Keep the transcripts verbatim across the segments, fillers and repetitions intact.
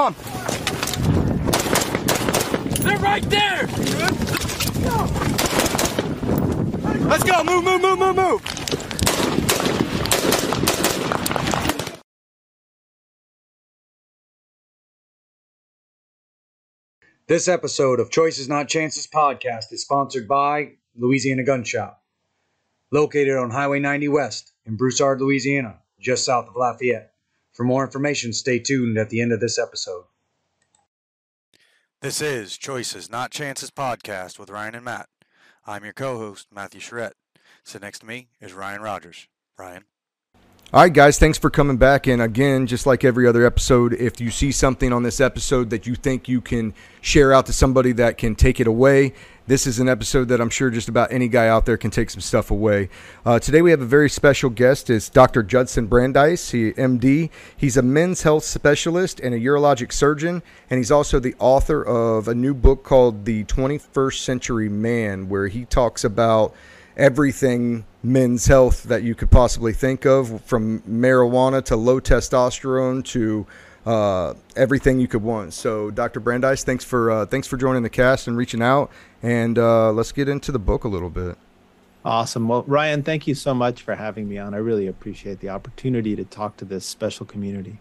Come on. They're right there. Let's go. Move, move, move, move, move. This episode of Choices Not Chances podcast is sponsored by Louisiana Gun Shop, located on Highway ninety West in Broussard, Louisiana, just south of Lafayette. For more information, stay tuned at the end of this episode. This is Choices Not Chances podcast with Ryan and Matt. I'm your co-host, Matthew Charette. Sit next to me is Ryan Rogers. Ryan. All right, guys, thanks for coming back. And again, just like every other episode, if you see something on this episode that you think you can share out to somebody that can take it away, this is an episode that I'm sure just about any guy out there can take some stuff away. Uh, today we have a very special guest. It's Doctor Judson Brandeis, he, M D. He's a men's health specialist and a urologic surgeon, and he's also the author of a new book called The twenty-first Century Man, where he talks about everything men's health that you could possibly think of, from marijuana to low testosterone to uh, everything you could want. So, Doctor Brandeis, thanks for uh, thanks for joining the cast and reaching out. And uh, let's get into the book a little bit. Awesome. Well, Ryan, thank you so much for having me on. I really appreciate the opportunity to talk to this special community.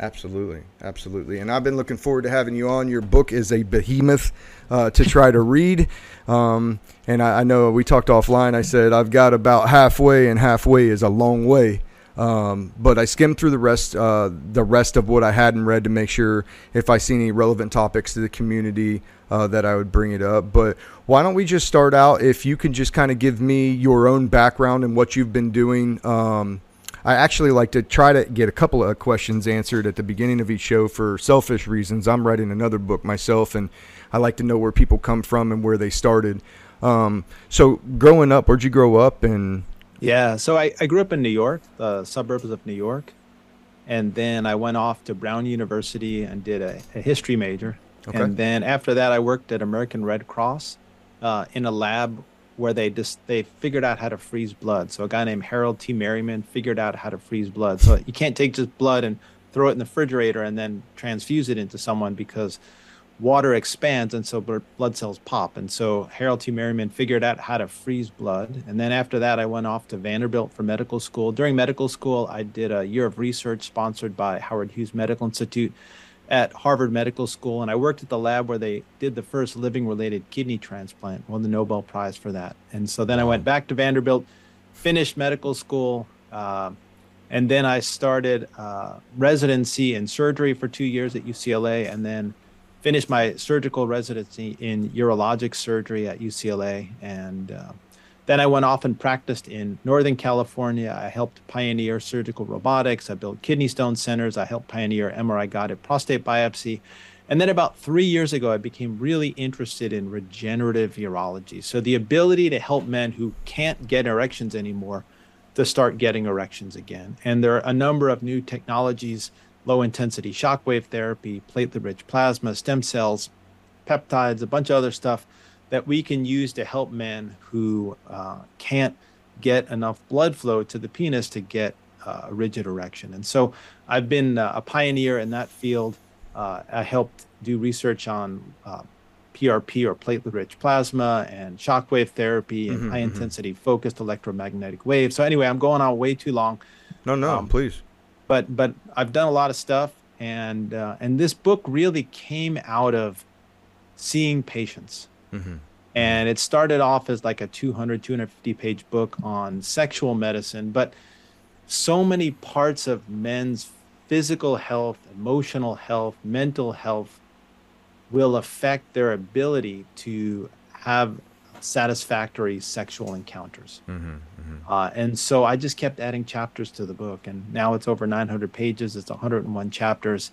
Absolutely. Absolutely. And I've been looking forward to having you on. Your book is a behemoth uh, to try to read. Um, and I, I know we talked offline. I said I've got about halfway, and halfway is a long way. Um, but I skimmed through the rest, uh, the rest of what I hadn't read to make sure if I see any relevant topics to the community uh, that I would bring it up. But why don't we just start out, if you can just kind of give me your own background and what you've been doing. Um I actually like to try to get a couple of questions answered at the beginning of each show for selfish reasons. I'm writing another book myself, and I like to know where people come from and where they started. Um, so growing up, where'd you grow up? And yeah, so I, I grew up in New York, the suburbs of New York. And then I went off to Brown University and did a, a history major. Okay. And then after that, I worked at American Red Cross uh, in a lab where they just they figured out how to freeze blood. So a guy named Harold T. Merriman figured out how to freeze blood. So you can't take just blood and throw it in the refrigerator and then transfuse it into someone, because water expands and so blood cells pop. And so Harold T. Merriman figured out how to freeze blood. And then after that, I went off to Vanderbilt for medical school. During medical school, I did a year of research sponsored by Howard Hughes Medical Institute at Harvard Medical School, and I worked at the lab where they did the first living-related kidney transplant, won the Nobel Prize for that. And so then I went back to Vanderbilt, finished medical school, uh, and then I started uh, residency in surgery for two years at U C L A, and then finished my surgical residency in urologic surgery at U C L A. And uh, then I went off and practiced in Northern California. I helped pioneer surgical robotics. I built kidney stone centers. I helped pioneer M R I-guided prostate biopsy. And then about three years ago, I became really interested in regenerative urology. So the ability to help men who can't get erections anymore to start getting erections again. And there are a number of new technologies, low-intensity shockwave therapy, platelet-rich plasma, stem cells, peptides, a bunch of other stuff that we can use to help men who uh, can't get enough blood flow to the penis to get uh, a rigid erection. And so I've been uh, a pioneer in that field. Uh, I helped do research on uh, P R P, or platelet-rich plasma, and shockwave therapy, and mm-hmm, high-intensity mm-hmm. focused electromagnetic waves. So anyway, I'm going on way too long. No, no, um, please. But but I've done a lot of stuff, and uh, and this book really came out of seeing patients. Mm-hmm. And it started off as like a two hundred, two hundred fifty page book on sexual medicine, but so many parts of men's physical health, emotional health, mental health will affect their ability to have satisfactory sexual encounters. Mm-hmm, mm-hmm. Uh, and so I just kept adding chapters to the book, and now it's over nine hundred pages. It's one hundred one chapters.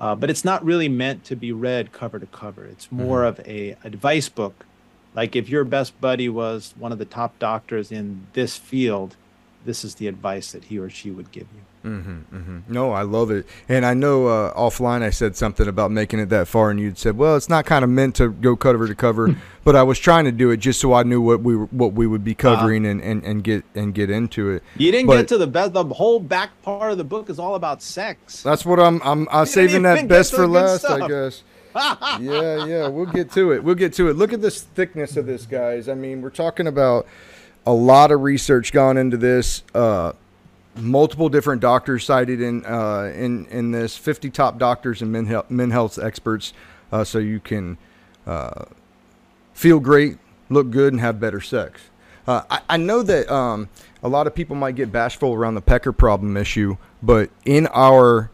Uh, but it's not really meant to be read cover to cover. It's more mm-hmm. of a advice book. Like if your best buddy was one of the top doctors in this field, this is the advice that he or she would give you. Mm-hmm, mm-hmm. No, I love it. And I know uh, offline I said something about making it that far, and you'd said, well, it's not kind of meant to go cover to cover, but I was trying to do it just so I knew what we were, what we would be covering uh, and, and, and get and get into it. You didn't but, get to the best. The whole back part of the book is all about sex. That's what I'm, I'm, I'm saving that best for last, stuff. I guess. yeah, yeah, we'll get to it. We'll get to it. Look at this thickness of this, guys. I mean, we're talking about a lot of research gone into this. Uh, multiple different doctors cited in uh, in in this. fifty top doctors and men health, men health experts, uh, so you can uh, feel great, look good, and have better sex. Uh, I, I know that um, a lot of people might get bashful around the pecker problem issue, but in our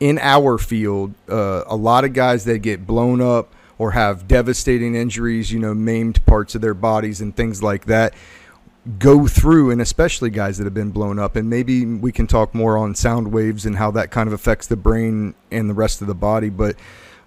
in our field, uh, a lot of guys that get blown up or have devastating injuries, you know, maimed parts of their bodies and things like that, go through, and especially guys that have been blown up. And maybe we can talk more on sound waves and how that kind of affects the brain and the rest of the body. But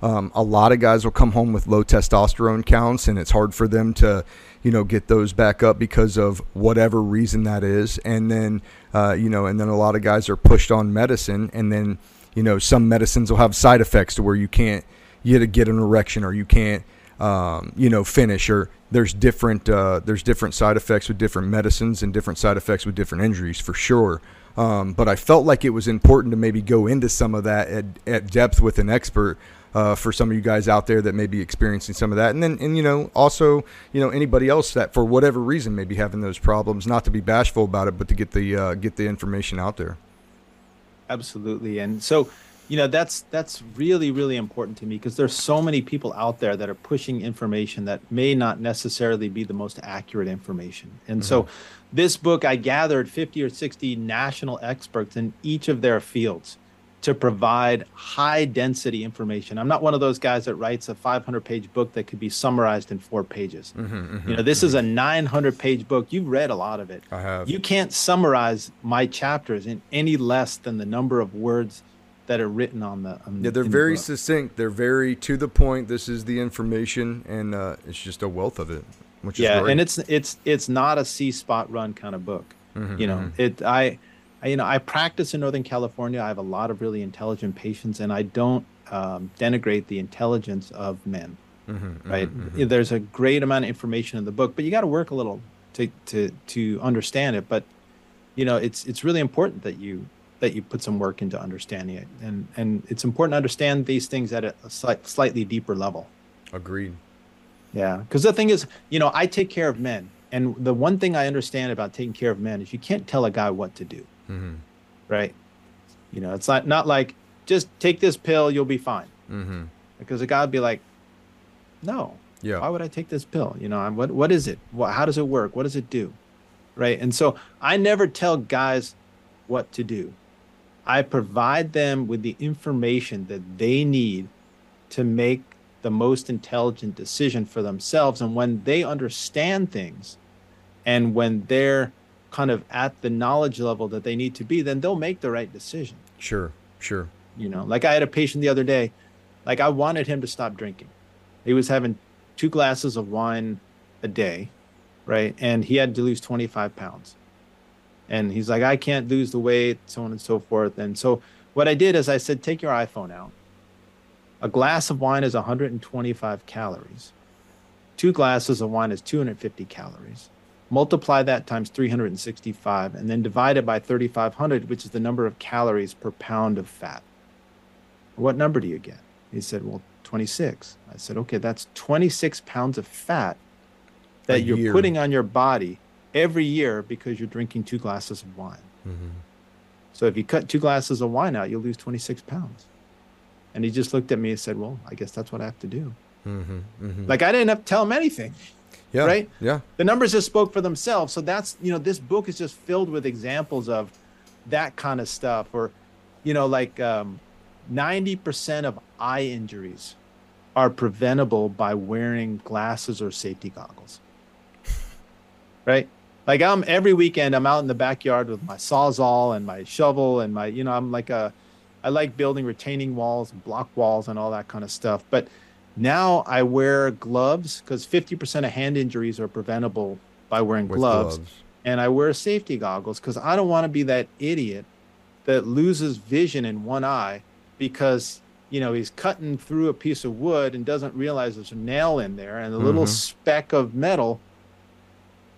um, a lot of guys will come home with low testosterone counts, and it's hard for them to, you know, get those back up because of whatever reason that is. And then, uh, you know, and then a lot of guys are pushed on medicine, and then, you know, some medicines will have side effects to where you can't you to get an erection, or you can't, um, you know, finish, or there's different uh, there's different side effects with different medicines and different side effects with different injuries for sure. Um, but I felt like it was important to maybe go into some of that at, at depth with an expert uh, for some of you guys out there that may be experiencing some of that. And then, and you know, also, you know, anybody else that for whatever reason may be having those problems, not to be bashful about it, but to get the uh, get the information out there. Absolutely. And so, you know, that's that's really, really important to me, because there's so many people out there that are pushing information that may not necessarily be the most accurate information. And mm-hmm. so this book, I gathered fifty or sixty national experts in each of their fields to provide high density information. I'm not one of those guys that writes a five hundred page book that could be summarized in four pages. Mm-hmm, mm-hmm, you know, this mm-hmm. is a nine hundred page book. You've read a lot of it. I have. You can't summarize my chapters in any less than the number of words that are written on the on yeah they're the very book. Succinct, they're very to the point. This is the information, and uh it's just a wealth of it, which yeah is great. And it's it's it's not a C-spot run kind of book. Mm-hmm, you know mm-hmm. it I, I you know I practice in Northern California. I have a lot of really intelligent patients, and I don't um denigrate the intelligence of men. Mm-hmm, right mm-hmm. There's a great amount of information in the book, but you got to work a little to to to understand it. But you know it's it's really important that you that you put some work into understanding it. And and it's important to understand these things at a slight, slightly deeper level. Agreed. Yeah, because the thing is, you know, I take care of men. And the one thing I understand about taking care of men is you can't tell a guy what to do, mm-hmm. right? You know, it's not, not like, just take this pill, you'll be fine. Mm-hmm. Because a guy would be like, no, yeah. why would I take this pill? You know, I'm, what what is it? What, how does it work? What does it do? Right? And so I never tell guys what to do. I provide them with the information that they need to make the most intelligent decision for themselves. And when they understand things, and when they're kind of at the knowledge level that they need to be, then they'll make the right decision. Sure, sure. You know, like I had a patient the other day, like I wanted him to stop drinking. He was having two glasses of wine a day, right? And he had to lose twenty-five pounds. And he's like, I can't lose the weight, so on and so forth. And so what I did is I said, take your iPhone out. A glass of wine is one hundred twenty-five calories. Two glasses of wine is two hundred fifty calories. Multiply that times three hundred sixty-five, and then divide it by thirty-five hundred, which is the number of calories per pound of fat. What number do you get? He said, well, twenty-six. I said, okay, that's twenty-six pounds of fat that you're putting on your body every year because you're drinking two glasses of wine. Mm-hmm. So if you cut two glasses of wine out, you'll lose twenty-six pounds. And he just looked at me and said, well, I guess that's what I have to do. Mm-hmm, mm-hmm. Like I didn't have to tell him anything. Yeah, right? Yeah. The numbers just spoke for themselves. So that's, you know, this book is just filled with examples of that kind of stuff. Or, you know, like um, ninety percent of eye injuries are preventable by wearing glasses or safety goggles. Right? Like I'm every weekend, I'm out in the backyard with my Sawzall and my shovel and my, you know, I'm like a, I like building retaining walls and block walls and all that kind of stuff. But now I wear gloves because fifty percent of hand injuries are preventable by wearing gloves, gloves. and I wear safety goggles because I don't want to be that idiot that loses vision in one eye because, you know, he's cutting through a piece of wood and doesn't realize there's a nail in there, and a little mm-hmm. speck of metal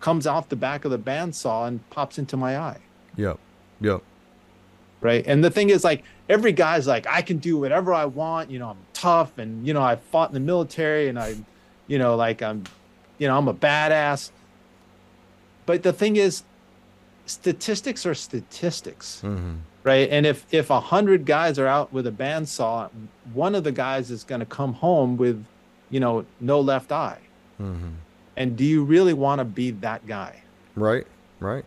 comes off the back of the bandsaw and pops into my eye. Yep. Yep. Right. And the thing is, like, every guy's like, I can do whatever I want. You know, I'm tough, and, you know, I fought in the military, and I, you know, like I'm, you know, I'm a badass. But the thing is, statistics are statistics. Mm-hmm. Right. And if if a hundred guys are out with a bandsaw, one of the guys is going to come home with, you know, no left eye. Mm-hmm. And do you really want to be that guy? Right, right.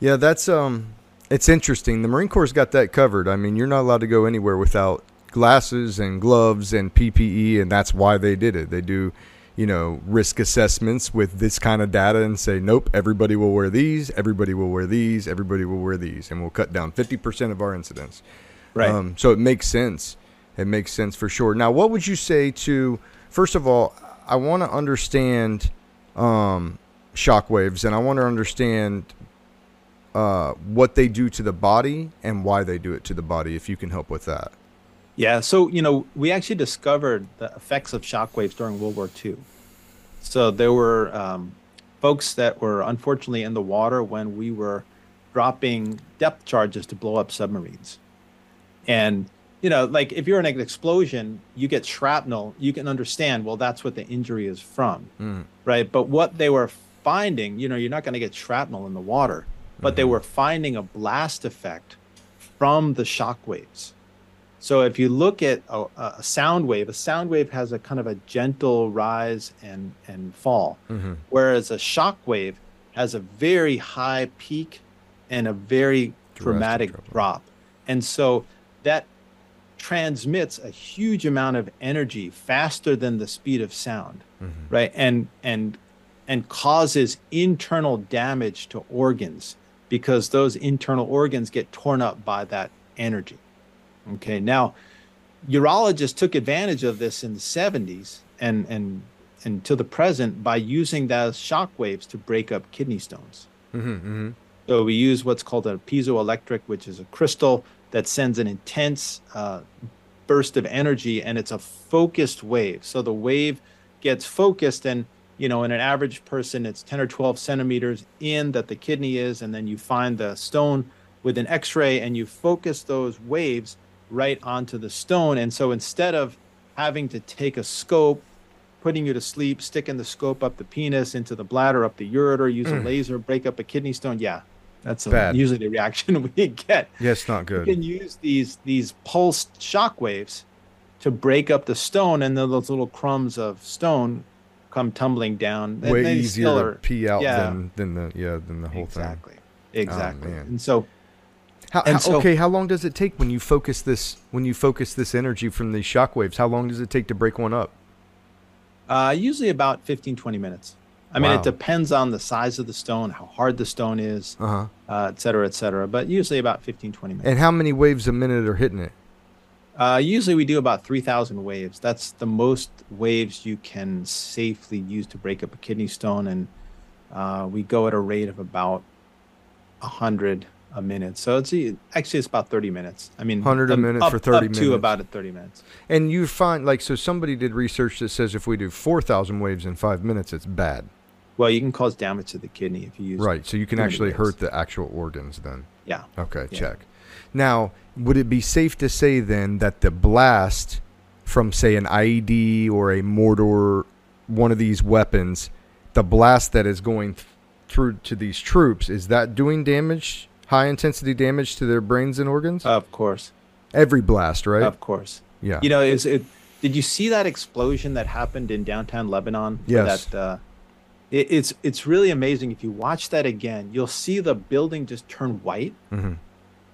Yeah, that's um, it's interesting. The Marine Corps got that covered. I mean, you're not allowed to go anywhere without glasses and gloves and P P E, and that's why they did it. They do, you know, risk assessments with this kind of data and say, nope, everybody will wear these, everybody will wear these, everybody will wear these, and we'll cut down fifty percent of our incidents. Right. Um, so it makes sense. It makes sense for sure. Now, what would you say to, first of all, I want to understand um, shockwaves, and I want to understand uh, what they do to the body and why they do it to the body, if you can help with that. Yeah. So, you know, we actually discovered the effects of shockwaves during World War Two. So there were um, folks that were unfortunately in the water when we were dropping depth charges to blow up submarines. And you know, like if you're in an explosion, you get shrapnel, you can understand, well, that's what the injury is from, mm. right? But what they were finding, you know, you're not going to get shrapnel in the water, but mm-hmm. they were finding a blast effect from the shock waves. So if you look at a, a sound wave, a sound wave has a kind of a gentle rise and, and fall, mm-hmm. whereas a shock wave has a very high peak and a very dramatic drop. And so that transmits a huge amount of energy faster than the speed of sound, mm-hmm. right? And and and causes internal damage to organs because those internal organs get torn up by that energy. Okay, now urologists took advantage of this in the seventies and and until the present by using those shock waves to break up kidney stones. Mm-hmm, mm-hmm. So we use what's called a piezoelectric, which is a crystal that sends an intense uh, burst of energy, and it's a focused wave. So the wave gets focused, and you know, in an average person, it's ten or twelve centimeters in that the kidney is, and then you find the stone with an X-ray, and you focus those waves right onto the stone. And so instead of having to take a scope, putting you to sleep, sticking the scope up the penis, into the bladder, up the ureter, use a laser, break up a kidney stone, yeah. That's a, usually the reaction we get. Yeah, it's not good. You can use these these pulsed shock waves to break up the stone, and then those little crumbs of stone come tumbling down. Way they easier still are, to pee out yeah. than, than the yeah than the whole exactly. thing. Exactly. Exactly. Oh, and so, how, and so, okay, how long does it take when you focus this when you focus this energy from these shock waves? How long does it take to break one up? Uh, usually about fifteen, twenty minutes. I mean, wow. It depends on the size of the stone, how hard the stone is, uh-huh. uh, et cetera, et cetera. But usually about fifteen, twenty minutes. And how many waves a minute are hitting it? Uh, usually we do about three thousand waves. That's the most waves you can safely use to break up a kidney stone. And uh, we go at a rate of about one hundred a minute. So it's actually it's about thirty minutes. I mean, one hundred a minute up, for thirty up minutes. Up to about thirty minutes. And you find, like, so somebody did research that says if we do four thousand waves in five minutes, it's bad. Well, you can cause damage to the kidney if you use right. So you can actually hurt the actual organs then. Yeah. Okay. Yeah. Check. Now, would it be safe to say then that the blast from, say, an I E D or a mortar, one of these weapons, the blast that is going th- through to these troops, is that doing damage, high intensity damage to their brains and organs? Of course. Every blast, right? Of course. Yeah. You know, is it? Did you see that explosion that happened in downtown Lebanon? Yes. That, uh, It's it's really amazing. If you watch that again, you'll see the building just turn white. Mm-hmm.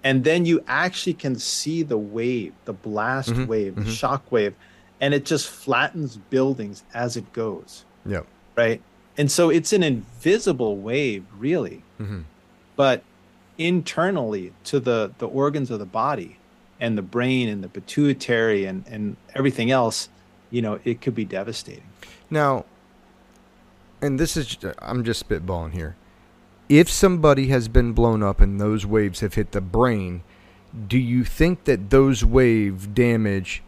And then you actually can see the wave, the blast mm-hmm. wave, the mm-hmm. shock wave. And it just flattens buildings as it goes. Yeah. Right? And so it's an invisible wave, really. Mm-hmm. But internally to the, the organs of the body and the brain and the pituitary and, and everything else, you know, it could be devastating. Now... And this is, I'm just spitballing here. if somebody has been blown up and those waves have hit the brain, do you think that those wave damage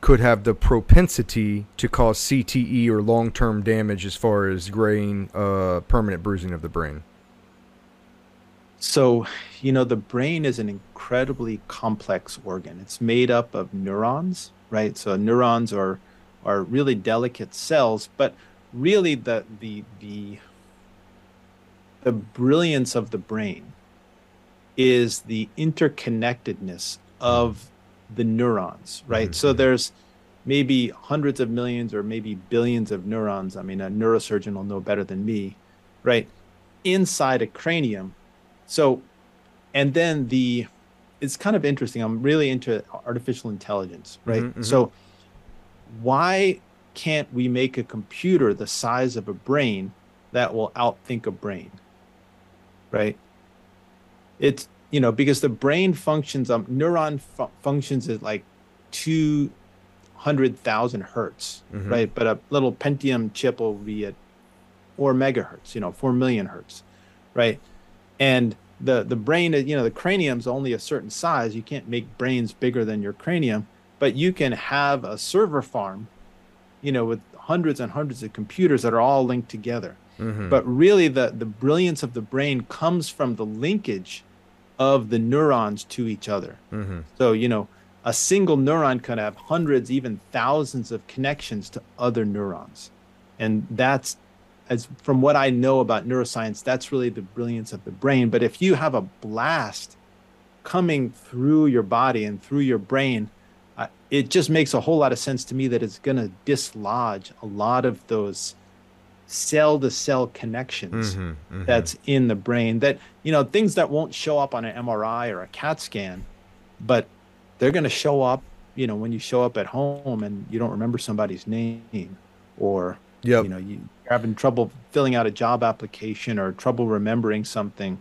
could have the propensity to cause C T E or long-term damage as far as brain, uh, permanent bruising of the brain? So, you know, the brain is an incredibly complex organ. It's made up of neurons, right? So neurons are are really delicate cells, but really the the the the brilliance of the brain is the interconnectedness of the neurons, right? Mm-hmm. So there's maybe hundreds of millions or maybe billions of neurons. I mean, a neurosurgeon will know better than me, right? Inside a cranium. So, and then the, it's kind of interesting. I'm really into artificial intelligence, right? Mm-hmm, mm-hmm. So why can't we make a computer the size of a brain that will outthink a brain, right? It's, you know, because the brain functions, um, neuron fu- functions at like two hundred thousand hertz, mm-hmm. right? But a little Pentium chip will be at four megahertz, you know, four million hertz, right? And the, the brain, you know, the cranium's only a certain size. You can't make brains bigger than your cranium, but you can have a server farm, you know, with hundreds and hundreds of computers that are all linked together. Mm-hmm. But really the, the brilliance of the brain comes from the linkage of the neurons to each other. Mm-hmm. So, you know, a single neuron could have hundreds, even thousands of connections to other neurons. And that's, as from what I know about neuroscience, that's really the brilliance of the brain. But if you have a blast coming through your body and through your brain, uh, it just makes a whole lot of sense to me that it's going to dislodge a lot of those cell-to-cell connections mm-hmm, mm-hmm. that's in the brain. That, you know, things that won't show up on an M R I or a CAT scan, but they're going to show up, you know, when you show up at home and you don't remember somebody's name, or yep. you know, you. having trouble filling out a job application or trouble remembering something,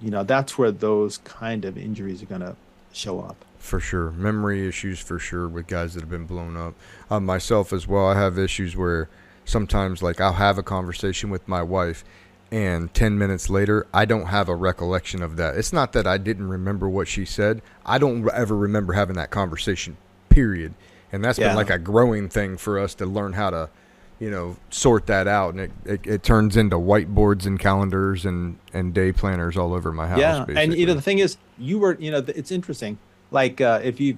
you know, that's where those kind of injuries are going to show up. For sure. Memory issues for sure with guys that have been blown up. Um, myself as well, I have issues where sometimes, like, I'll have a conversation with my wife and ten minutes later, I don't have a recollection of that. It's not that I didn't remember what she said. I don't ever remember having that conversation, period. And that's yeah. been like a growing thing for us to learn how to, you know, sort that out, and it, it, it turns into whiteboards and calendars and, and day planners all over my house. Yeah, basically. And you know, the thing is, you were, you know, it's interesting. Like uh, if you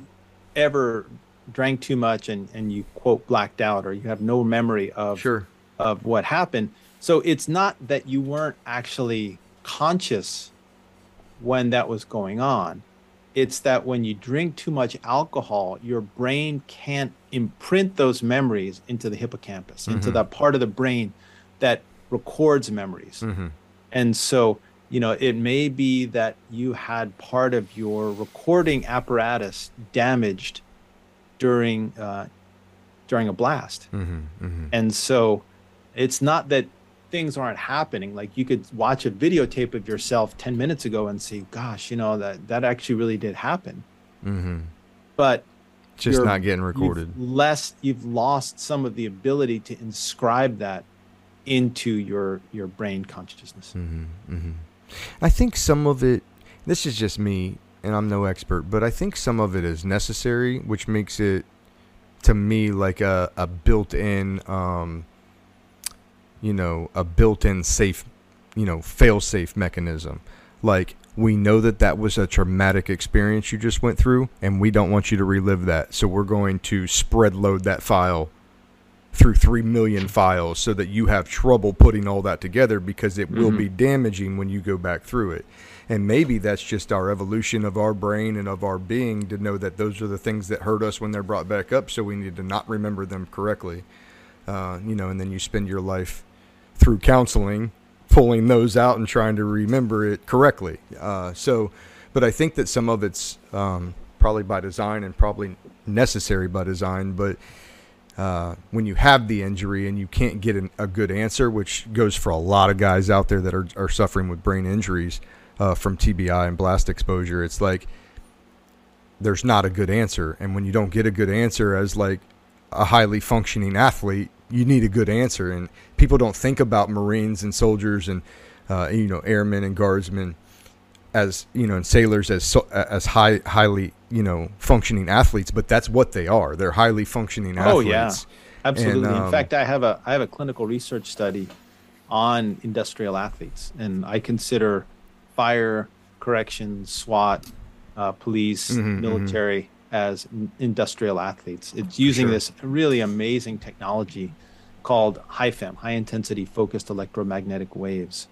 ever drank too much and, and you quote blacked out, or you have no memory of sure. of what happened. So it's not that you weren't actually conscious when that was going on. It's that when you drink too much alcohol, your brain can't imprint those memories into the hippocampus, mm-hmm. into that part of the brain that records memories. Mm-hmm. And so, you know, it may be that you had part of your recording apparatus damaged during uh, during a blast. Mm-hmm. Mm-hmm. And so it's not that things aren't happening. Like, you could watch a videotape of yourself ten minutes ago and say, gosh, you know, that, that actually really did happen. Mm-hmm. But it's just not getting recorded. You've less, you've lost some of the ability to inscribe that into your, your brain consciousness. Mm-hmm. Mm-hmm. I think some of it, this is just me and I'm no expert, but I think some of it is necessary, which makes it to me like a, a built-in, um, you know, a built-in safe, you know, fail-safe mechanism. Like, we know that that was a traumatic experience you just went through, and we don't want you to relive that. So we're going to spread load that file through three million files so that you have trouble putting all that together, because it mm-hmm. will be damaging when you go back through it. And maybe that's just our evolution of our brain and of our being to know that those are the things that hurt us when they're brought back up. So we need to not remember them correctly. Uh, you know, and then you spend your life through counseling, pulling those out and trying to remember it correctly. Uh, so, but I think that some of it's um, probably by design and probably necessary by design. But uh, when you have the injury and you can't get an, a good answer, which goes for a lot of guys out there that are, are suffering with brain injuries uh, from T B I and blast exposure, it's like there's not a good answer. And when you don't get a good answer as like a highly functioning athlete, you need a good answer. And people don't think about Marines and soldiers and uh, you know, airmen and guardsmen, as you know, and sailors as as high highly you know functioning athletes. But that's what they are. They're highly functioning athletes. Oh yeah, absolutely. And, um, in fact, I have a I have a clinical research study on industrial athletes, and I consider fire, corrections, SWAT, uh, police, mm-hmm, military mm-hmm. as industrial athletes. It's using sure. this really amazing technology called HiFEM, high intensity focused electromagnetic waves,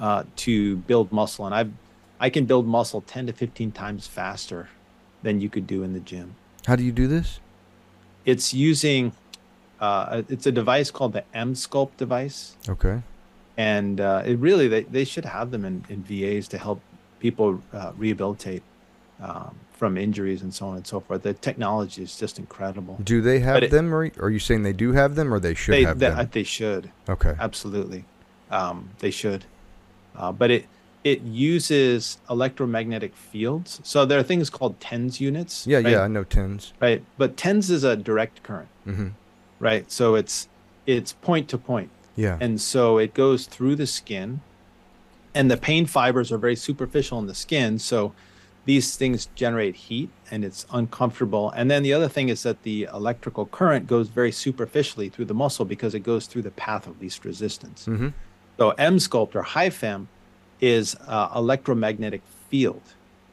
uh, to build muscle. And I've I can build muscle ten to fifteen times faster than you could do in the gym. How do you do this? It's using, uh, it's a device called the M Sculpt device. Okay. And uh, it really, they, they should have them in, in V As to help people uh, rehabilitate um, from injuries and so on and so forth. The technology is just incredible. Do they have it, them? Or are you saying they do have them or they should they, have they, them? They should. Okay. Absolutely. Um, they should. Uh, but it, It uses electromagnetic fields. So there are things called TENS units. Yeah, right? yeah, I know TENS. Right, but TENS is a direct current, mm-hmm. right? So it's it's point to point. Yeah. And so it goes through the skin, and the pain fibers are very superficial in the skin. So these things generate heat, and it's uncomfortable. And then the other thing is that the electrical current goes very superficially through the muscle because it goes through the path of least resistance. Mm-hmm. So M Sculpt or HiFEM is uh, electromagnetic field.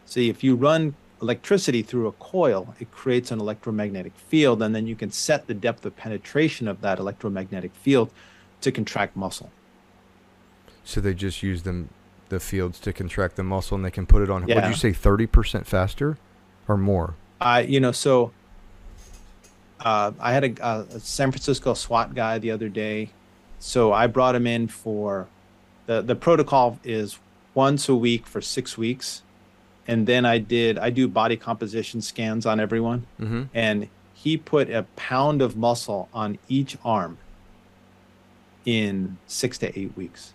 So if you run electricity through a coil, it creates an electromagnetic field, and then you can set the depth of penetration of that electromagnetic field to contract muscle. So they just use them, the fields, to contract the muscle, and they can put it on, yeah. what did you say, thirty percent faster or more? Uh, you know, so uh, I had a, a San Francisco SWAT guy the other day, so I brought him in for The the protocol is once a week for six weeks. And then I did, I do body composition scans on everyone. Mm-hmm. And he put a pound of muscle on each arm in six to eight weeks.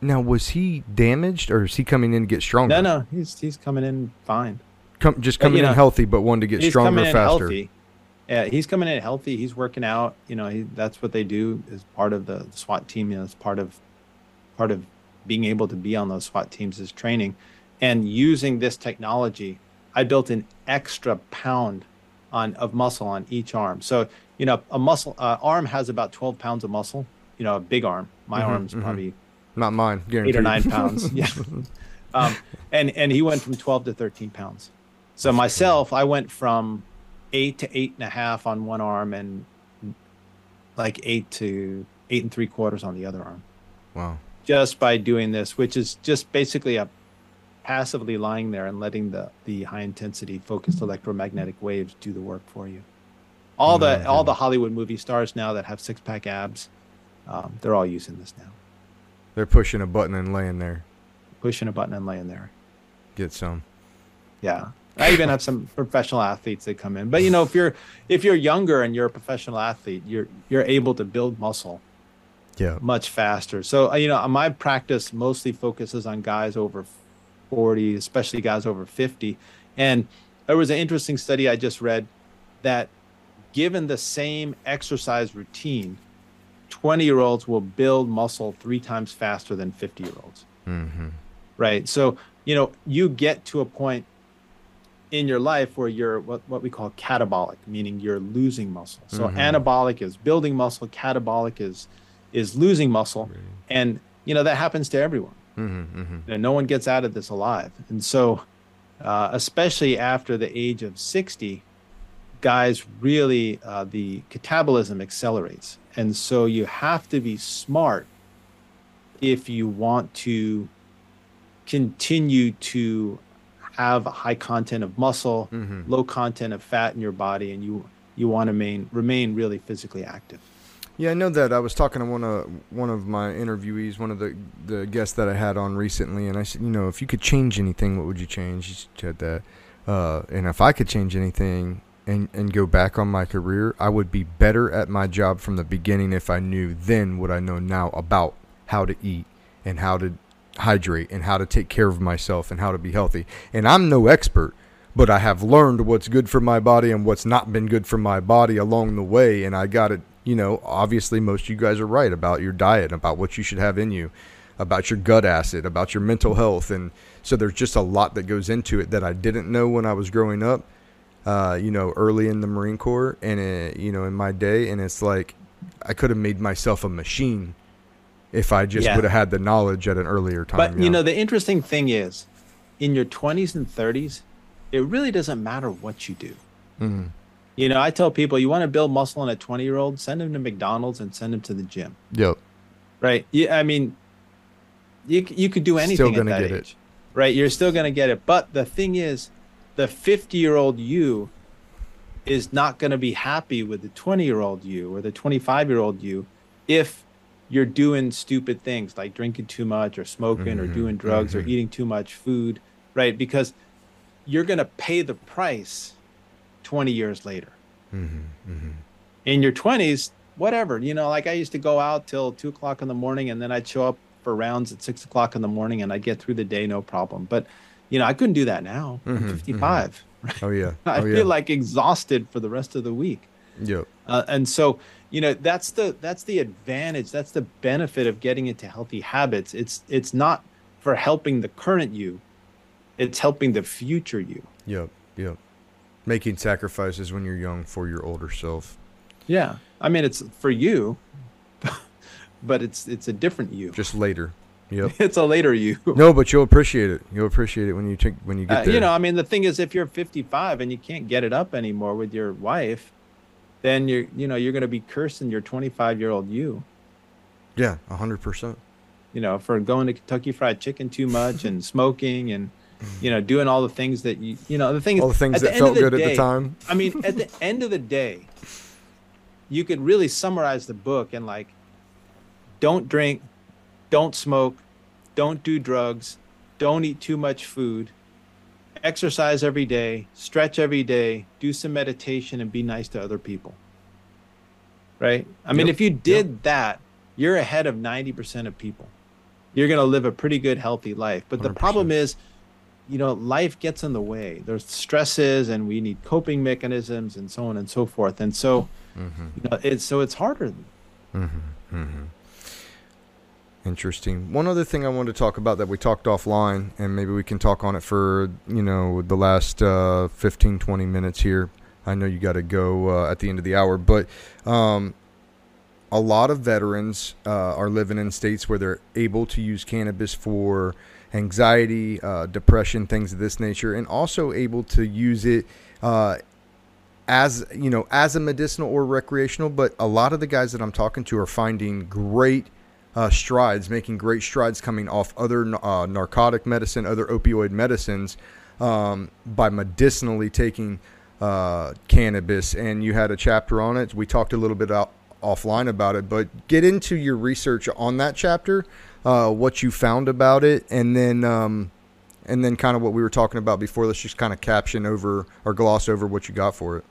Now, was he damaged or is he coming in to get stronger? No, no, he's he's coming in fine. Come, just coming but, in know, healthy, but wanting to get he's stronger coming in faster. Healthy. Yeah, he's coming in healthy. He's working out. You know, he, that's what they do as part of the SWAT team. You know, as part of part of being able to be on those SWAT teams is training. And using this technology, I built an extra pound on of muscle on each arm. So, you know, a muscle uh, arm has about twelve pounds of muscle, you know, a big arm. My mm-hmm, arm's mm-hmm. probably not mine, guaranteed. eight or nine pounds. Yeah. Um, and, and he went from twelve to thirteen pounds. So myself, I went from eight to eight and a half on one arm and like eight to eight and three quarters on the other arm. Wow. Just by doing this, which is just basically a passively lying there and letting the, the high intensity focused electromagnetic waves do the work for you. All mm-hmm. the all the Hollywood movie stars now that have six pack abs, um, they're all using this now. They're pushing a button and laying there. Pushing a button and laying there. Get some. Yeah, I even have some professional athletes that come in. But you know, if you're if you're younger and you're a professional athlete, you're you're able to build muscle. Yeah. Much faster. So, you know, my practice mostly focuses on guys over forty, especially guys over fifty. And there was an interesting study I just read that given the same exercise routine, twenty-year-olds will build muscle three times faster than fifty-year-olds. Mm-hmm. Right? So, you know, you get to a point in your life where you're what, what we call catabolic, meaning you're losing muscle. So mm-hmm. anabolic is building muscle, catabolic is... is losing muscle. And, you know, that happens to everyone. Mm-hmm, mm-hmm. You know, no one gets out of this alive. And so, uh, especially after the age of sixty, guys really, uh, the catabolism accelerates. And so you have to be smart if you want to continue to have a high content of muscle, mm-hmm. low content of fat in your body, and you, you want to remain, remain really physically active. Yeah, I know that. I was talking to one of one of my interviewees, one of the, the guests that I had on recently, and I said, you know, if you could change anything, what would you change? She said that. Uh, and if I could change anything and, and go back on my career, I would be better at my job from the beginning if I knew then what I know now about how to eat and how to hydrate and how to take care of myself and how to be healthy. And I'm no expert. But I have learned what's good for my body and what's not been good for my body along the way. And I got it, you know, obviously most of you guys are right about your diet, about what you should have in you. about your gut acid, about your mental health. And so there's just a lot that goes into it that I didn't know when I was growing up, uh, you know, early in the Marine Corps and, it, you know, in my day. And it's like I could have made myself a machine if I just yeah. would have had the knowledge at an earlier time. But, you know? you know, the interesting thing is in your twenties and thirties, it really doesn't matter what you do. Mm-hmm. You know, I tell people, you want to build muscle in a twenty-year-old, send him to McDonald's and send him to the gym. Yep. Right. Yeah, I mean, you you could do anything at that age. It. Right. You're still going to get it. But the thing is, the fifty-year-old you is not going to be happy with the twenty-year-old you or the twenty-five-year-old you if you're doing stupid things like drinking too much or smoking mm-hmm. or doing drugs mm-hmm. or eating too much food. Right. Because you're going to pay the price twenty years later. Mm-hmm, mm-hmm. In your twenties, whatever, you know, like I used to go out till two o'clock in the morning and then I'd show up for rounds at six o'clock in the morning and I'd get through the day, no problem. But, you know, I couldn't do that now. Mm-hmm, I'm fifty-five. Mm-hmm. Right? Oh, yeah. Oh, I feel yeah. like exhausted for the rest of the week. Yeah. Uh, and so, you know, that's the, that's the advantage. That's the benefit of getting into healthy habits. It's, it's not for helping the current you. It's helping the future you. Yep. Yep. Making sacrifices when you're young for your older self. Yeah. I mean, it's for you, but it's it's a different you. Just later. Yep. It's a later you. No, but you'll appreciate it. You'll appreciate it when you take, when you get uh, there. You know, I mean, the thing is, if you're fifty-five and you can't get it up anymore with your wife, then you're, you know, you're going to be cursing your twenty-five-year-old you. Yeah, one hundred percent. You know, for going to Kentucky Fried Chicken too much and smoking and, you know, doing all the things that you, you know, the thing is, all the things that felt good at the time. I mean, at the end of the day, you could really summarize the book and like, don't drink, don't smoke, don't do drugs, don't eat too much food, exercise every day, stretch every day, do some meditation and be nice to other people. Right? I mean, if you did that, you're ahead of ninety percent of people. You're going to live a pretty good, healthy life. But the problem is, you know, life gets in the way. There's stresses and we need coping mechanisms and so on and so forth. And so, mm-hmm. you know, it's, so it's harder. Mm-hmm. Mm-hmm. Interesting. One other thing I wanted to talk about that we talked offline, and maybe we can talk on it for, you know, the last uh, fifteen, twenty minutes here. I know you got to go uh, at the end of the hour, but um, a lot of veterans uh, are living in states where they're able to use cannabis for anxiety, uh, depression, things of this nature, and also able to use it uh, as, you know, as a medicinal or recreational. But a lot of the guys that I'm talking to are finding great uh, strides, making great strides coming off other uh, narcotic medicine, other opioid medicines um, by medicinally taking uh, cannabis. And you had a chapter on it. We talked a little bit out offline about it, but get into your research on that chapter. Uh, what you found about it, and then um, and then kind of what we were talking about before. Let's just kind of caption over or gloss over what you got for it.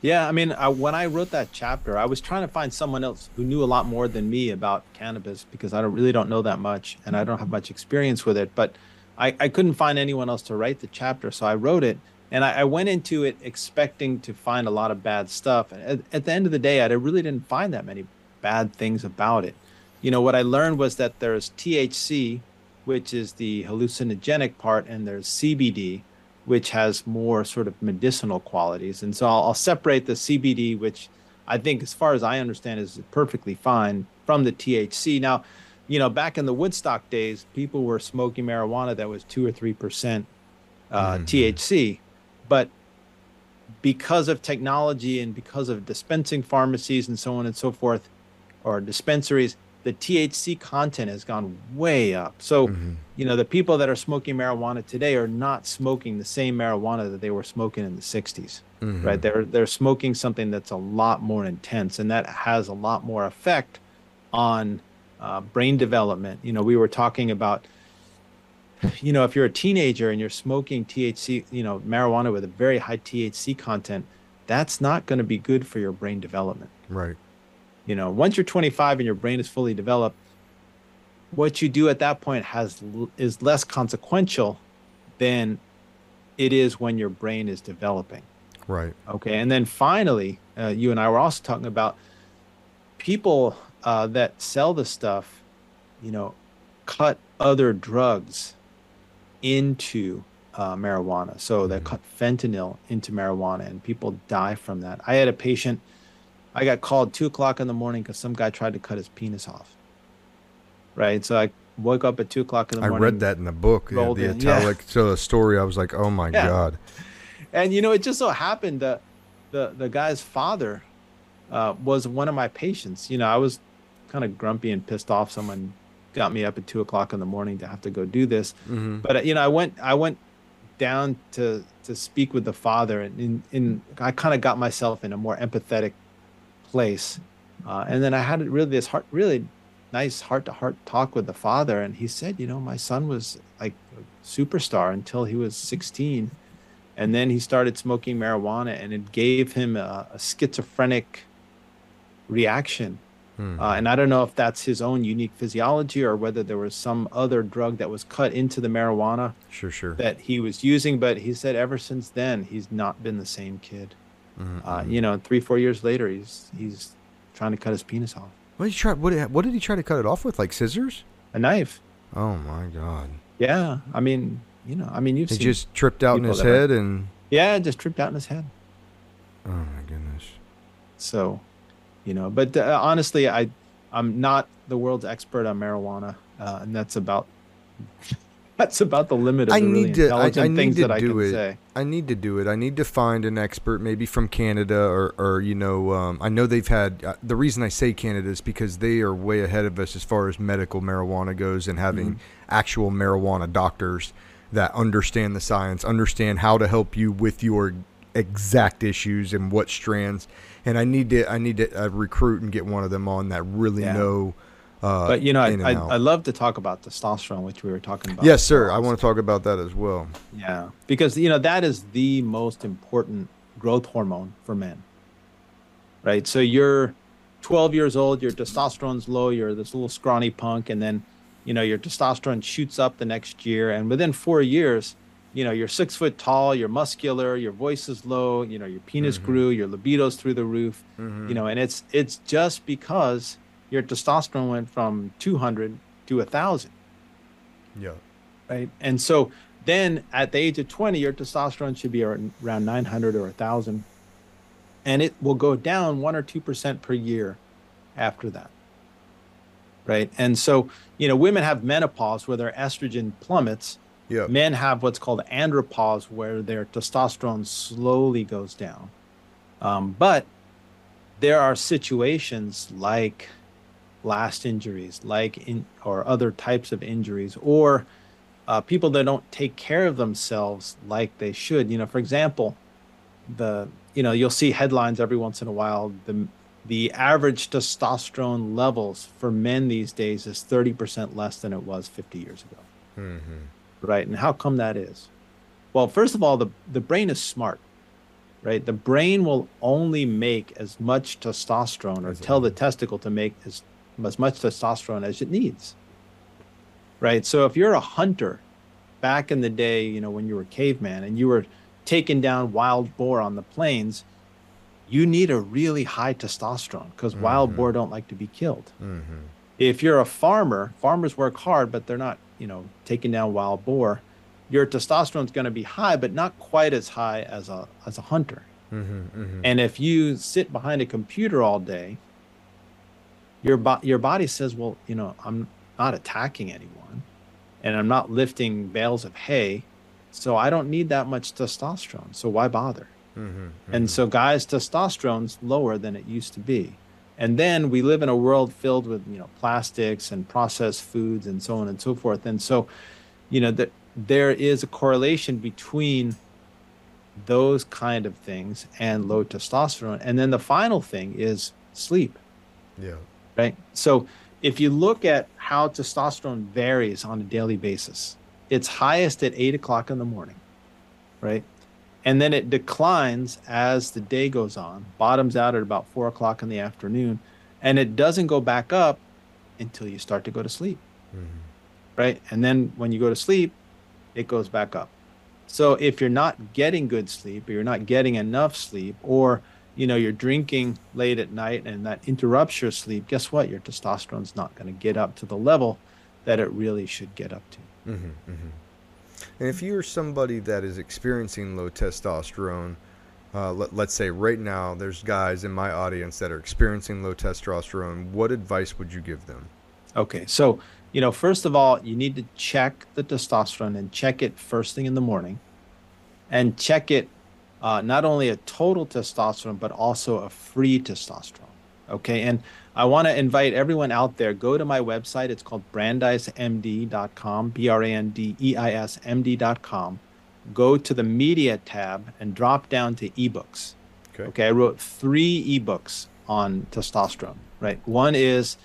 Yeah, I mean, I, when I wrote that chapter, I was trying to find someone else who knew a lot more than me about cannabis because I don't, really don't know that much, and I don't have much experience with it. But I, I couldn't find anyone else to write the chapter, so I wrote it, and I, I went into it expecting to find a lot of bad stuff. And at, at the end of the day, I really didn't find that many bad things about it. You know, what I learned was that there's T H C, which is the hallucinogenic part, and there's C B D, which has more sort of medicinal qualities. And so I'll, I'll separate the C B D, which I think, as far as I understand, is perfectly fine, from the T H C. Now, you know, back in the Woodstock days, people were smoking marijuana that was two or three percent uh, mm-hmm. T H C. But because of technology and because of dispensing pharmacies and so on and so forth, or dispensaries, the T H C content has gone way up. So, mm-hmm. you know, the people that are smoking marijuana today are not smoking the same marijuana that they were smoking in the sixties, mm-hmm. right? They're they're smoking something that's a lot more intense, and that has a lot more effect on uh, brain development. You know, we were talking about, you know, if you're a teenager and you're smoking T H C, you know, marijuana with a very high T H C content, that's not going to be good for your brain development. Right. You know, once you're twenty-five and your brain is fully developed, what you do at that point has is less consequential than it is when your brain is developing. Right. Okay. And then finally, uh, you and I were also talking about people uh, that sell this stuff, you know, cut other drugs into uh, marijuana. So they cut fentanyl into marijuana, and people die from that. I had a patient, I got called two o'clock in the morning because some guy tried to cut his penis off. Right. So I woke up at two o'clock in the morning. I read that in the book, yeah, the in. italic. Yeah. So the story, I was like, oh my yeah. God. And you know, it just so happened that the, the guy's father uh, was one of my patients. You know, I was kind of grumpy and pissed off. Someone got me up at two o'clock in the morning to have to go do this. Mm-hmm. But you know, I went, I went down to, to speak with the father, and in, in, I kind of got myself in a more empathetic place. Uh, and then I had really this heart, really nice heart to heart talk with the father. And he said, you know, my son was like a superstar until he was sixteen. And then he started smoking marijuana, and it gave him a, a schizophrenic reaction. Hmm. Uh, and I don't know if that's his own unique physiology or whether there was some other drug that was cut into the marijuana sure, sure. that he was using. But he said ever since then, he's not been the same kid. Mm-hmm. Uh, you know, three, four years later, he's he's trying to cut his penis off. What did he try? What did, what did he try to cut it off with? Like scissors? A knife. Oh my God. Yeah, I mean, you know, I mean, you've. He seen just tripped out in his head, are, and. Yeah, just tripped out in his head. Oh my goodness. So, you know, but uh, honestly, I, I'm not the world's expert on marijuana, uh, and that's about. That's about the limit of I the really need to, intelligent I, I things need to that do I can it. say. I need to do it. I need to find an expert, maybe from Canada or, or you know, um, I know they've had, uh, the reason I say Canada is because they are way ahead of us as far as medical marijuana goes, and having mm-hmm. actual marijuana doctors that understand the science, understand how to help you with your exact issues and what strands. And I need to, I need to uh, recruit and get one of them on that really yeah. know. Uh, but, you know, I, I, I love to talk about testosterone, which we were talking about. Yes, sir. I want to talk about that as well. Yeah, because, you know, that is the most important growth hormone for men. Right. So you're twelve years old, your testosterone's low, you're this little scrawny punk. And then, you know, your testosterone shoots up the next year. And within four years, you know, you're six foot tall, you're muscular, your voice is low, you know, your penis mm-hmm. grew, your libido's through the roof, mm-hmm. you know, and it's it's just because your testosterone went from two hundred to one thousand. Yeah. Right. And so then at the age of twenty, your testosterone should be around nine hundred or one thousand. And it will go down one or two percent per year after that. Right. And so, you know, women have menopause where their estrogen plummets. Yeah. Men have what's called andropause where their testosterone slowly goes down. Um, but there are situations like blast injuries, like in or other types of injuries, or uh, people that don't take care of themselves like they should. You know, for example, the you know you'll see headlines every once in a while. The the average testosterone levels for men these days is thirty percent less than it was fifty years ago. Mm-hmm. Right, and how come that is? Well, first of all, the the brain is smart. Right, the brain will only make as much testosterone, or tell the testicle to make as as much testosterone as it needs. Right. So if you're a hunter back in the day, you know, when you were caveman and you were taking down wild boar on the plains, you need a really high testosterone because mm-hmm. wild boar don't like to be killed. Mm-hmm. If you're a farmer, farmers work hard, but they're not, you know, taking down wild boar. Your testosterone is going to be high, but not quite as high as a, as a hunter. Mm-hmm, mm-hmm. And if you sit behind a computer all day, Your, bo- your body says, well, you know, I'm not attacking anyone and I'm not lifting bales of hay, so I don't need that much testosterone. So why bother? Mm-hmm, mm-hmm. And so guys, testosterone's lower than it used to be. And then we live in a world filled with, you know, plastics and processed foods and so on and so forth. And so, you know, that there is a correlation between those kind of things and low testosterone. And then the final thing is sleep. Yeah. Right. So if you look at how testosterone varies on a daily basis, it's highest at eight o'clock in the morning. Right. And then it declines as the day goes on, bottoms out at about four o'clock in the afternoon, and it doesn't go back up until you start to go to sleep. Mm-hmm. Right. And then when you go to sleep, it goes back up. So if you're not getting good sleep, or you're not getting enough sleep, or you know, you're drinking late at night and that interrupts your sleep, guess what? Your testosterone's not going to get up to the level that it really should get up to. Mm-hmm, mm-hmm. And if you're somebody that is experiencing low testosterone, uh, let, let's say right now there's guys in my audience that are experiencing low testosterone, what advice would you give them? Okay, so, you know, first of all, you need to check the testosterone and check it first thing in the morning, and check it uh, not only a total testosterone, but also a free testosterone. Okay, and I want to invite everyone out there, go to my website. It's called Brandeis M D dot com, B R A N D E I S M D dot com. Go to the media tab and drop down to ebooks. Okay. Okay, I wrote three ebooks on testosterone, right? One is,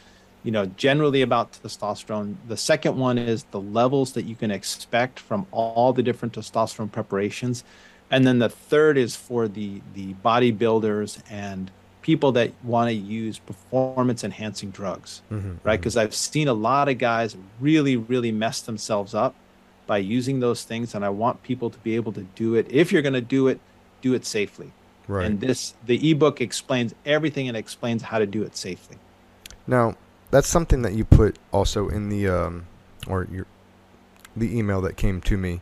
you know, generally about testosterone. The second one is the levels that you can expect from all the different testosterone preparations. And then the third is for the, the bodybuilders and people that want to use performance-enhancing drugs, mm-hmm, right? Because mm-hmm. I've seen a lot of guys really, really mess themselves up by using those things, and I want people to be able to do it. If you're going to do it, do it safely. Right. And this, the ebook explains everything and explains how to do it safely. Now, that's something that you put also in the, um, or your, the email that came to me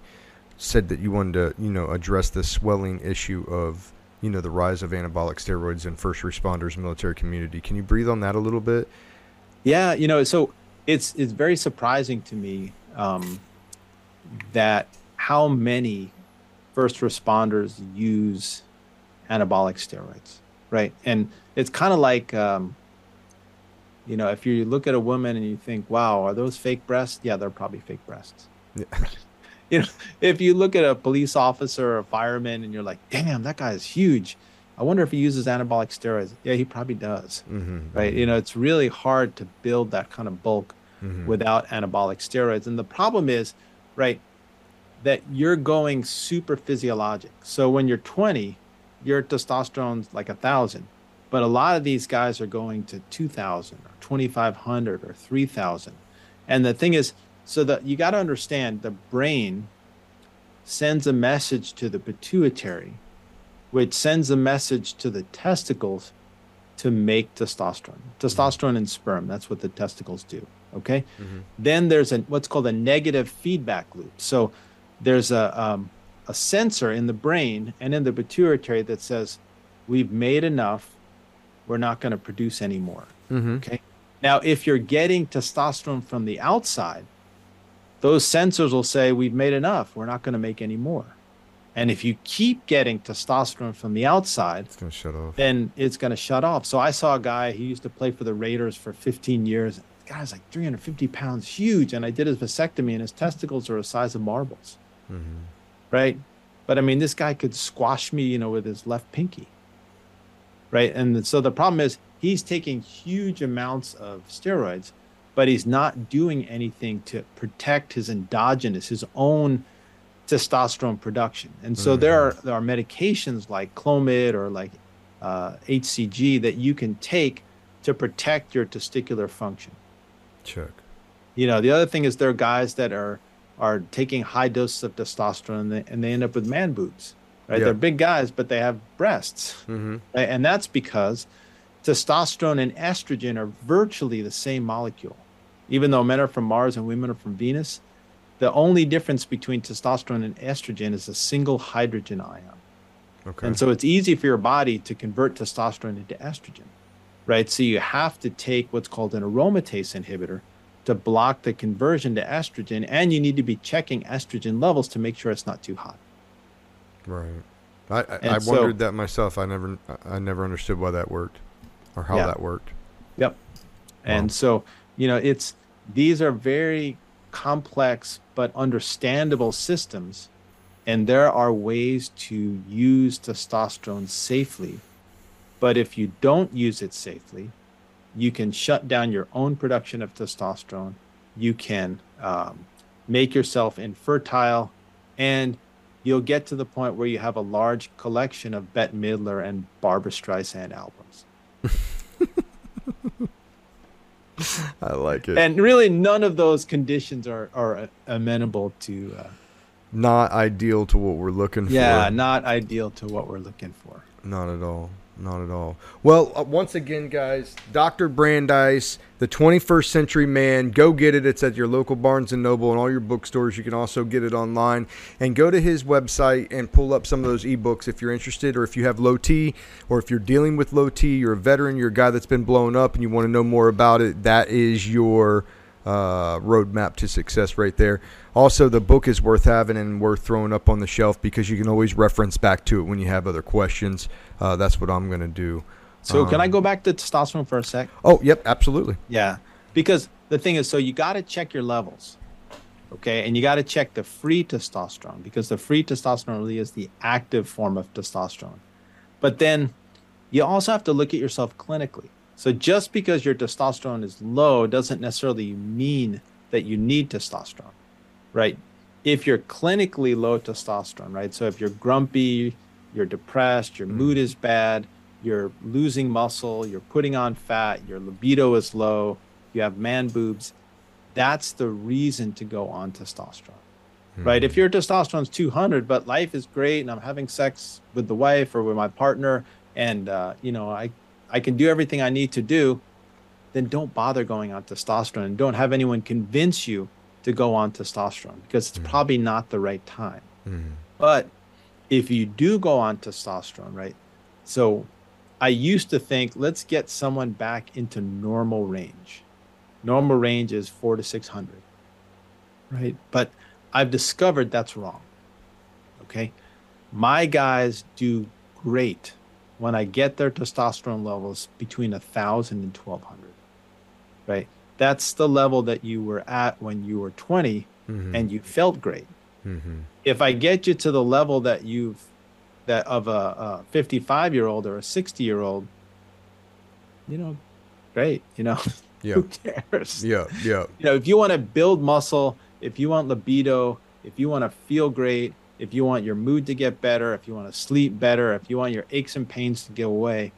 said that you wanted to, you know, address the swelling issue of, you know, the rise of anabolic steroids in first responders, military community. Can you breathe on that a little bit? Yeah, you know, so it's it's very surprising to me um, that how many first responders use anabolic steroids, right? And it's kind of like, um, you know, if you look at a woman and you think, wow, are those fake breasts? Yeah, they're probably fake breasts. Yeah. You know, if you look at a police officer or a fireman and you're like, damn, that guy is huge. I wonder if he uses anabolic steroids. Yeah, he probably does. Mm-hmm, right. Mm-hmm. You know, it's really hard to build that kind of bulk mm-hmm. without anabolic steroids. And the problem is, right, that you're going super physiologic. So when you're twenty, your testosterone's like a thousand. But a lot of these guys are going to two thousand or twenty-five hundred or three thousand. And the thing is, so that you got to understand, the brain sends a message to the pituitary, which sends a message to the testicles to make testosterone. Testosterone and sperm, that's what the testicles do, okay? Mm-hmm. Then there's a, what's called a negative feedback loop. So there's a, um, a sensor in the brain and in the pituitary that says, we've made enough, we're not going to produce any more, mm-hmm. okay? Now, if you're getting testosterone from the outside, those sensors will say, we've made enough, we're not going to make any more. And if you keep getting testosterone from the outside, it's gonna shut off. Then it's going to shut off. So I saw a guy, he used to play for the Raiders for fifteen years. The guy's like three hundred fifty pounds, huge. And I did his vasectomy and his testicles are the size of marbles, mm-hmm. right? But I mean, this guy could squash me, you know, with his left pinky, right? And so the problem is he's taking huge amounts of steroids, but he's not doing anything to protect his endogenous, his own testosterone production. And so mm-hmm. there are there are medications like Clomid or like uh, H C G that you can take to protect your testicular function. Check. You know, the other thing is there are guys that are are taking high doses of testosterone and they, and they end up with man boobs, right? Yeah. They're big guys, but they have breasts. Mm-hmm. And that's because testosterone and estrogen are virtually the same molecule. Even though men are from Mars and women are from Venus, the only difference between testosterone and estrogen is a single hydrogen ion. Okay. And so it's easy for your body to convert testosterone into estrogen, right? So you have to take what's called an aromatase inhibitor to block the conversion to estrogen, and you need to be checking estrogen levels to make sure it's not too hot. Right. I, I, I so, wondered that myself. I never, I never understood why that worked. Or how yeah. that worked. Yep. And wow. so, you know, it's, these are very complex but understandable systems. And there are ways to use testosterone safely. But if you don't use it safely, you can shut down your own production of testosterone. You can um, make yourself infertile. And you'll get to the point where you have a large collection of Bette Midler and Barbra Streisand albums. I like it. And really, none of those conditions are, are amenable to. Uh, not ideal to what we're looking for. Yeah, not ideal to what we're looking for. Not at all. Not at all. Well, uh, once again, guys, Doctor Brandeis, The twenty-first Century Man. Go get it. It's at your local Barnes and Noble and all your bookstores. You can also get it online. And go to his website and pull up some of those ebooks if you're interested, or if you have low T, or if you're dealing with low T, you're a veteran, you're a guy that's been blown up and you want to know more about it. That is your uh, roadmap to success right there. Also, the book is worth having and worth throwing up on the shelf because you can always reference back to it when you have other questions. Uh, that's what I'm going to do. So um, can I go back to testosterone for a sec? Oh, yep, absolutely. Yeah, because the thing is, so you got to check your levels, okay? And you got to check the free testosterone, because the free testosterone really is the active form of testosterone. But then you also have to look at yourself clinically. So just because your testosterone is low doesn't necessarily mean that you need testosterone. Right. If you're clinically low testosterone, right? So if you're grumpy, you're depressed, your mood is bad, you're losing muscle, you're putting on fat, your libido is low, you have man boobs, that's the reason to go on testosterone, mm-hmm. right? If your testosterone's two hundred, but life is great and I'm having sex with the wife or with my partner and, uh, you know, I, I can do everything I need to do, then don't bother going on testosterone and don't have anyone convince you to go on testosterone, because it's mm. probably not the right time. Mm. But if you do go on testosterone, right? So I used to think, let's get someone back into normal range. Normal range is four to six hundred, right? But I've discovered that's wrong, okay? My guys do great when I get their testosterone levels between one thousand and twelve hundred, right? That's the level that you were at when you were twenty mm-hmm. and you felt great. Mm-hmm. If I get you to the level that you've, that of a fifty-five year old or a sixty year old, you know, great, you know, yeah. who cares? Yeah. Yeah. You know, if you want to build muscle, if you want libido, if you want to feel great, if you want your mood to get better, if you want to sleep better, if you want your aches and pains to go away,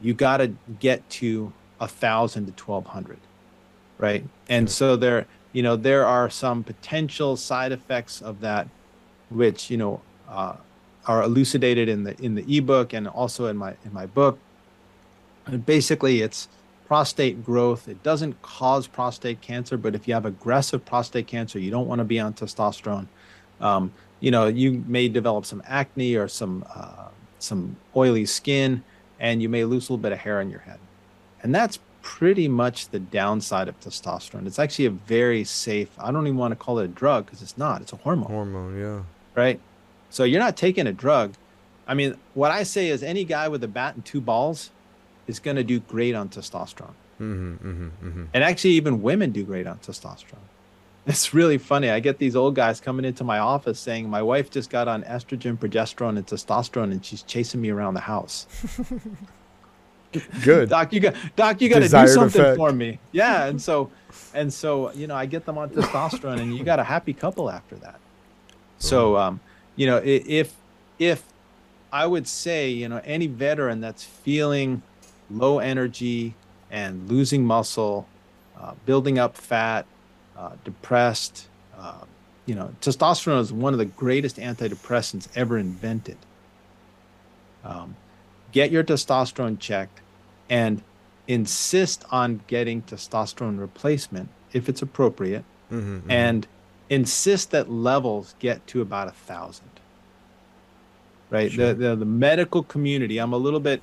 you got to get to a thousand to twelve hundred. Right. And so there, you know, there are some potential side effects of that, which, you know, uh, are elucidated in the in the ebook and also in my in my book. And basically, it's prostate growth. It doesn't cause prostate cancer, but if you have aggressive prostate cancer, you don't want to be on testosterone. Um, you know, you may develop some acne or some uh, some oily skin, and you may lose a little bit of hair on your head. And that's pretty much the downside of testosterone. It's actually a very safe, I don't even want to call it a drug, because it's not, it's a hormone. Hormone, yeah. Right? So you're not taking a drug. I mean, what I say is any guy with a bat and two balls is going to do great on testosterone. Mm-hmm, mm-hmm, mm-hmm. And actually even women do great on testosterone. It's really funny. I get these old guys coming into my office saying, my wife just got on estrogen, progesterone, and testosterone, and she's chasing me around the house. Good. Doc, you got Doc, you got to do something effect. for me. Yeah, and so and so, you know, I get them on testosterone and you got a happy couple after that. So, um, you know, if if I would say, you know, any veteran that's feeling low energy and losing muscle, uh, building up fat, uh, depressed, uh, you know, testosterone is one of the greatest antidepressants ever invented. Um Get your testosterone checked and insist on getting testosterone replacement if it's appropriate, mm-hmm, and mm-hmm. insist that levels get to about a thousand, right? Sure. The, the, the medical community, I'm a little bit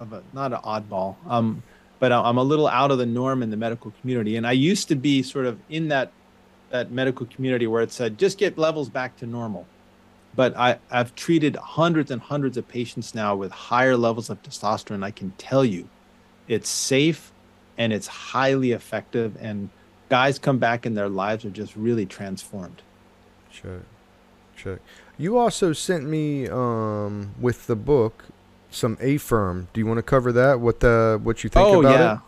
of a, not an oddball, um, but I'm a little out of the norm in the medical community. And I used to be sort of in that, that medical community where it said, just get levels back to normal. But I, I've treated hundreds and hundreds of patients now with higher levels of testosterone. I can tell you it's safe and it's highly effective. And guys come back and their lives are just really transformed. Check, check. You also sent me um, with the book some Affirm. Do you want to cover that? What the what you think oh, about yeah. it?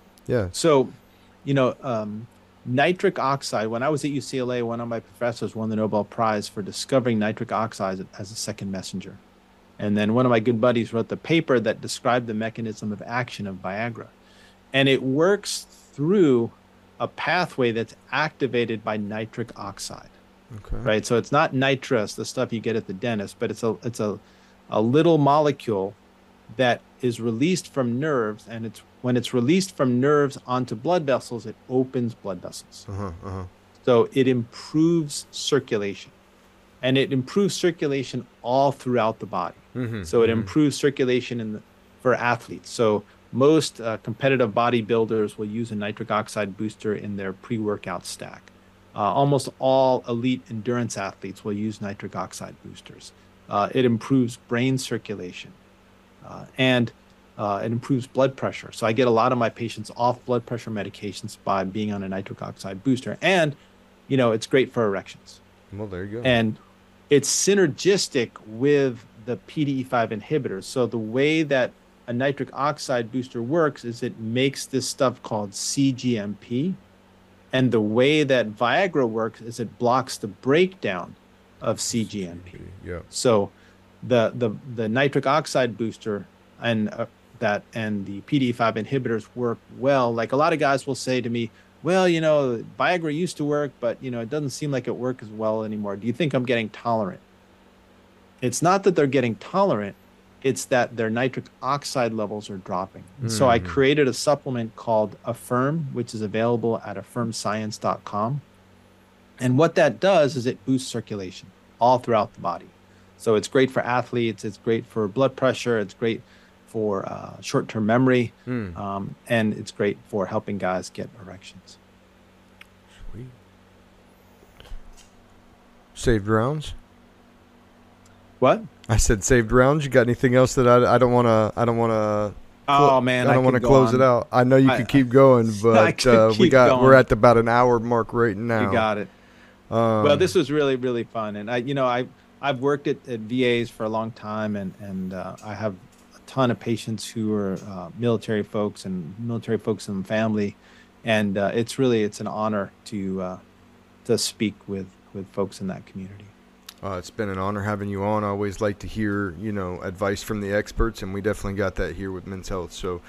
Yeah. So, you know, um, nitric oxide, when I was at U C L A, one of my professors won the Nobel Prize for discovering nitric oxide as a second messenger. And then one of my good buddies wrote the paper that described the mechanism of action of Viagra. And it works through a pathway that's activated by nitric oxide. Okay. Right? So it's not nitrous, the stuff you get at the dentist, but it's a it's a, a little molecule that is released from nerves, and it's when it's released from nerves onto blood vessels, it opens blood vessels. Uh-huh, uh-huh. So it improves circulation, and it improves circulation all throughout the body. Mm-hmm, so it mm-hmm. improves circulation in the, for athletes. So most uh, competitive bodybuilders will use a nitric oxide booster in their pre-workout stack. Uh, almost all elite endurance athletes will use nitric oxide boosters. Uh, it improves brain circulation, uh, and uh, it improves blood pressure. So I get a lot of my patients off blood pressure medications by being on a nitric oxide booster. And, you know, it's great for erections. Well, there you go. And it's synergistic with the P D E five inhibitors. So the way that a nitric oxide booster works is it makes this stuff called C G M P. And the way that Viagra works is it blocks the breakdown of C G M P. Yeah. So the, the, the nitric oxide booster and uh, that and the P D E five inhibitors work well. Like a lot of guys will say to me, well, you know, Viagra used to work, but, you know, it doesn't seem like it works as well anymore. Do you think I'm getting tolerant? It's not that they're getting tolerant. It's that their nitric oxide levels are dropping. Mm-hmm. So I created a supplement called Affirm, which is available at affirm science dot com. And what that does is it boosts circulation all throughout the body. So it's great for athletes. It's great for blood pressure. It's great for uh, short-term memory. Mm. Um, and it's great for helping guys get erections. Sweet. Saved rounds? What? I said saved rounds. You got anything else that I, I don't want to, I don't want to, oh man, I don't want to close it out. I know you could keep going, but uh, we got, we're at about an hour mark right now. You got it. Um, well, this was really, really fun. And I, you know, I, I've worked at, at V As for a long time, and, and uh, I have a ton of patients who are uh, military folks and military folks in the family. And uh, it's really, it's an honor to, uh, to speak with, with folks in that community. Uh, it's been an honor having you on. I always like to hear, you know, advice from the experts, and we definitely got that here with Men's Health. So,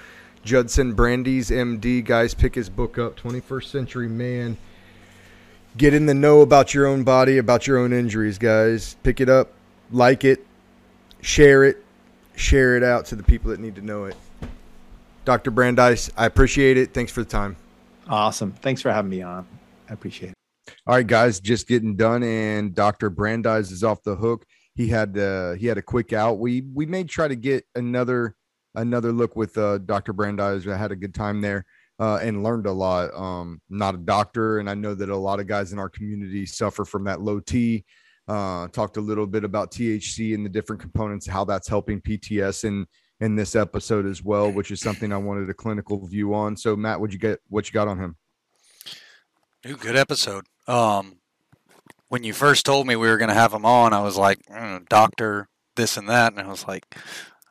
Judson Brandeis, M D, guys, pick his book up, twenty-first century man. Get in the know about your own body, about your own injuries, guys. Pick it up, like it, share it, share it out to the people that need to know it. Doctor Brandeis, I appreciate it. Thanks for the time. Awesome. Thanks for having me on. I appreciate it. All right, guys, just getting done, and Doctor Brandeis is off the hook. He had uh, he had a quick out. We we may try to get another another look with uh, Doctor Brandeis. I had a good time there uh, and learned a lot. Um, not a doctor, and I know that a lot of guys in our community suffer from that low T. Uh, talked a little bit about T H C and the different components, how that's helping P T S in in this episode as well, which is something I wanted a clinical view on. So, Matt, what you get? What you got on him? Dude, good episode. Um, when you first told me we were going to have him on, I was like, mm, doctor, this and that. And I was like,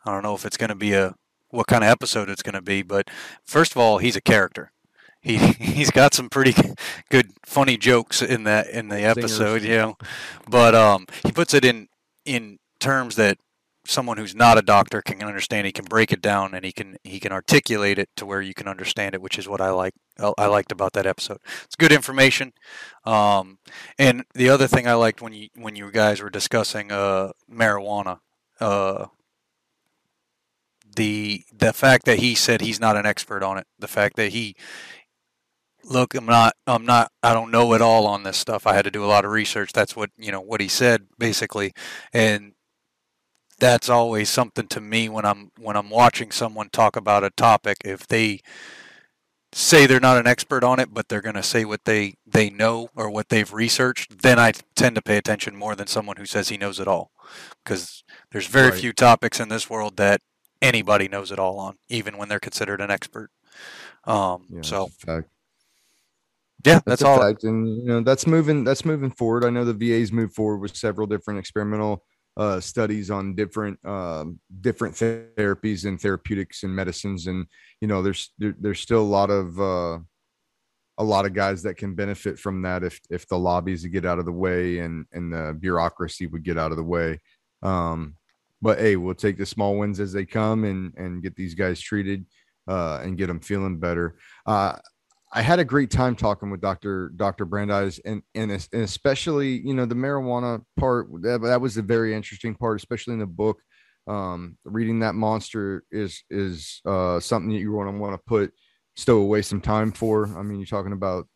I don't know if it's going to be a, what kind of episode it's going to be. But first of all, he's a character. He, he's got some pretty good, funny jokes in that, in the episode, you know, but, um, he puts it in, in terms that someone who's not a doctor can understand. He can break it down, and he can, he can articulate it to where you can understand it, which is what I like. I liked about that episode. It's good information. Um, and the other thing I liked when you when you guys were discussing uh, marijuana, uh, the the fact that he said he's not an expert on it, the fact that he, look, I'm not, I'm not, I don't know at all on this stuff. I had to do a lot of research. That's what, you know, what he said basically, and that's always something to me when I'm when I'm watching someone talk about a topic. If they say they're not an expert on it, but they're going to say what they, they know or what they've researched, then I tend to pay attention more than someone who says he knows it all, because there's very right. few topics in this world that anybody knows it all on, even when they're considered an expert. Um, yeah, so, that's yeah, that's, that's all. Fact. And you know, that's moving, that's moving forward. I know the V A's moved forward with several different experimental uh, studies on different, um, different therapies and therapeutics and medicines. And, you know, there's, there, there's still a lot of, uh, a lot of guys that can benefit from that. If, if the lobbies would get out of the way, and, and the bureaucracy would get out of the way. Um, but hey, we'll take the small wins as they come, and, and get these guys treated, uh, and get them feeling better. Uh, I had a great time talking with Doctor Doctor Brandeis, and, and especially, you know, the marijuana part, that, that was a very interesting part, especially in the book. Um, reading that monster is, is uh, something that you want to want to put stow away some time for. I mean, you're talking about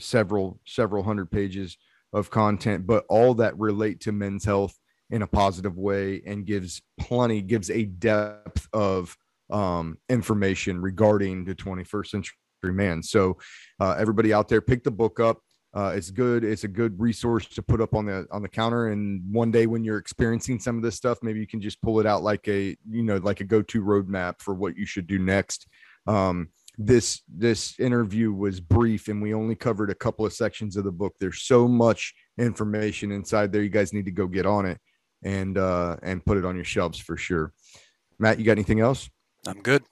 several, several hundred pages of content, but all that relate to men's health in a positive way and gives plenty, gives a depth of um, information regarding the twenty-first century man. So uh, everybody out there, pick the book up. Uh, it's good. It's a good resource to put up on the, on the counter. And one day when you're experiencing some of this stuff, maybe you can just pull it out like a, you know, like a go-to roadmap for what you should do next. Um, this, this interview was brief and we only covered a couple of sections of the book. There's so much information inside there. You guys need to go get on it and, uh, and put it on your shelves for sure. Matt, you got anything else? I'm good.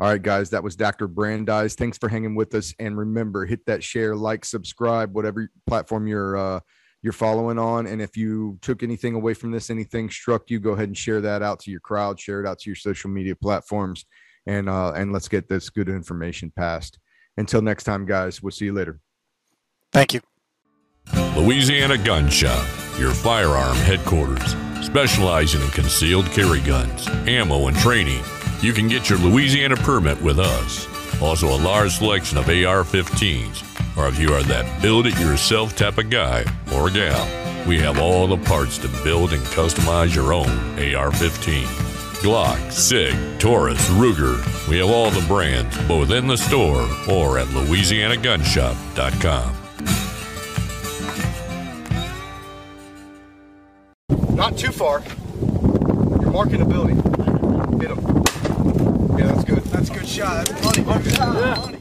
All right, guys, that was Doctor Brandeis. Thanks for hanging with us. And remember, hit that share, like, subscribe, whatever platform you're uh, you're following on. And if you took anything away from this, anything struck you, go ahead and share that out to your crowd, share it out to your social media platforms, and uh, and let's get this good information passed. Until next time, guys, we'll see you later. Thank you. Louisiana Gun Shop, your firearm headquarters, specializing in concealed carry guns, ammo, and training. You can get your Louisiana permit with us. Also a large selection of A R fifteens, or if you are that build-it-yourself type of guy or gal, we have all the parts to build and customize your own A R fifteen. Glock, Sig, Taurus, Ruger, we have all the brands, both in the store or at Louisiana Gun Shop dot com. Not too far. You're marking a building. Hit him. Yeah, that's good. That's a good shot. That's money. Good shot. Yeah.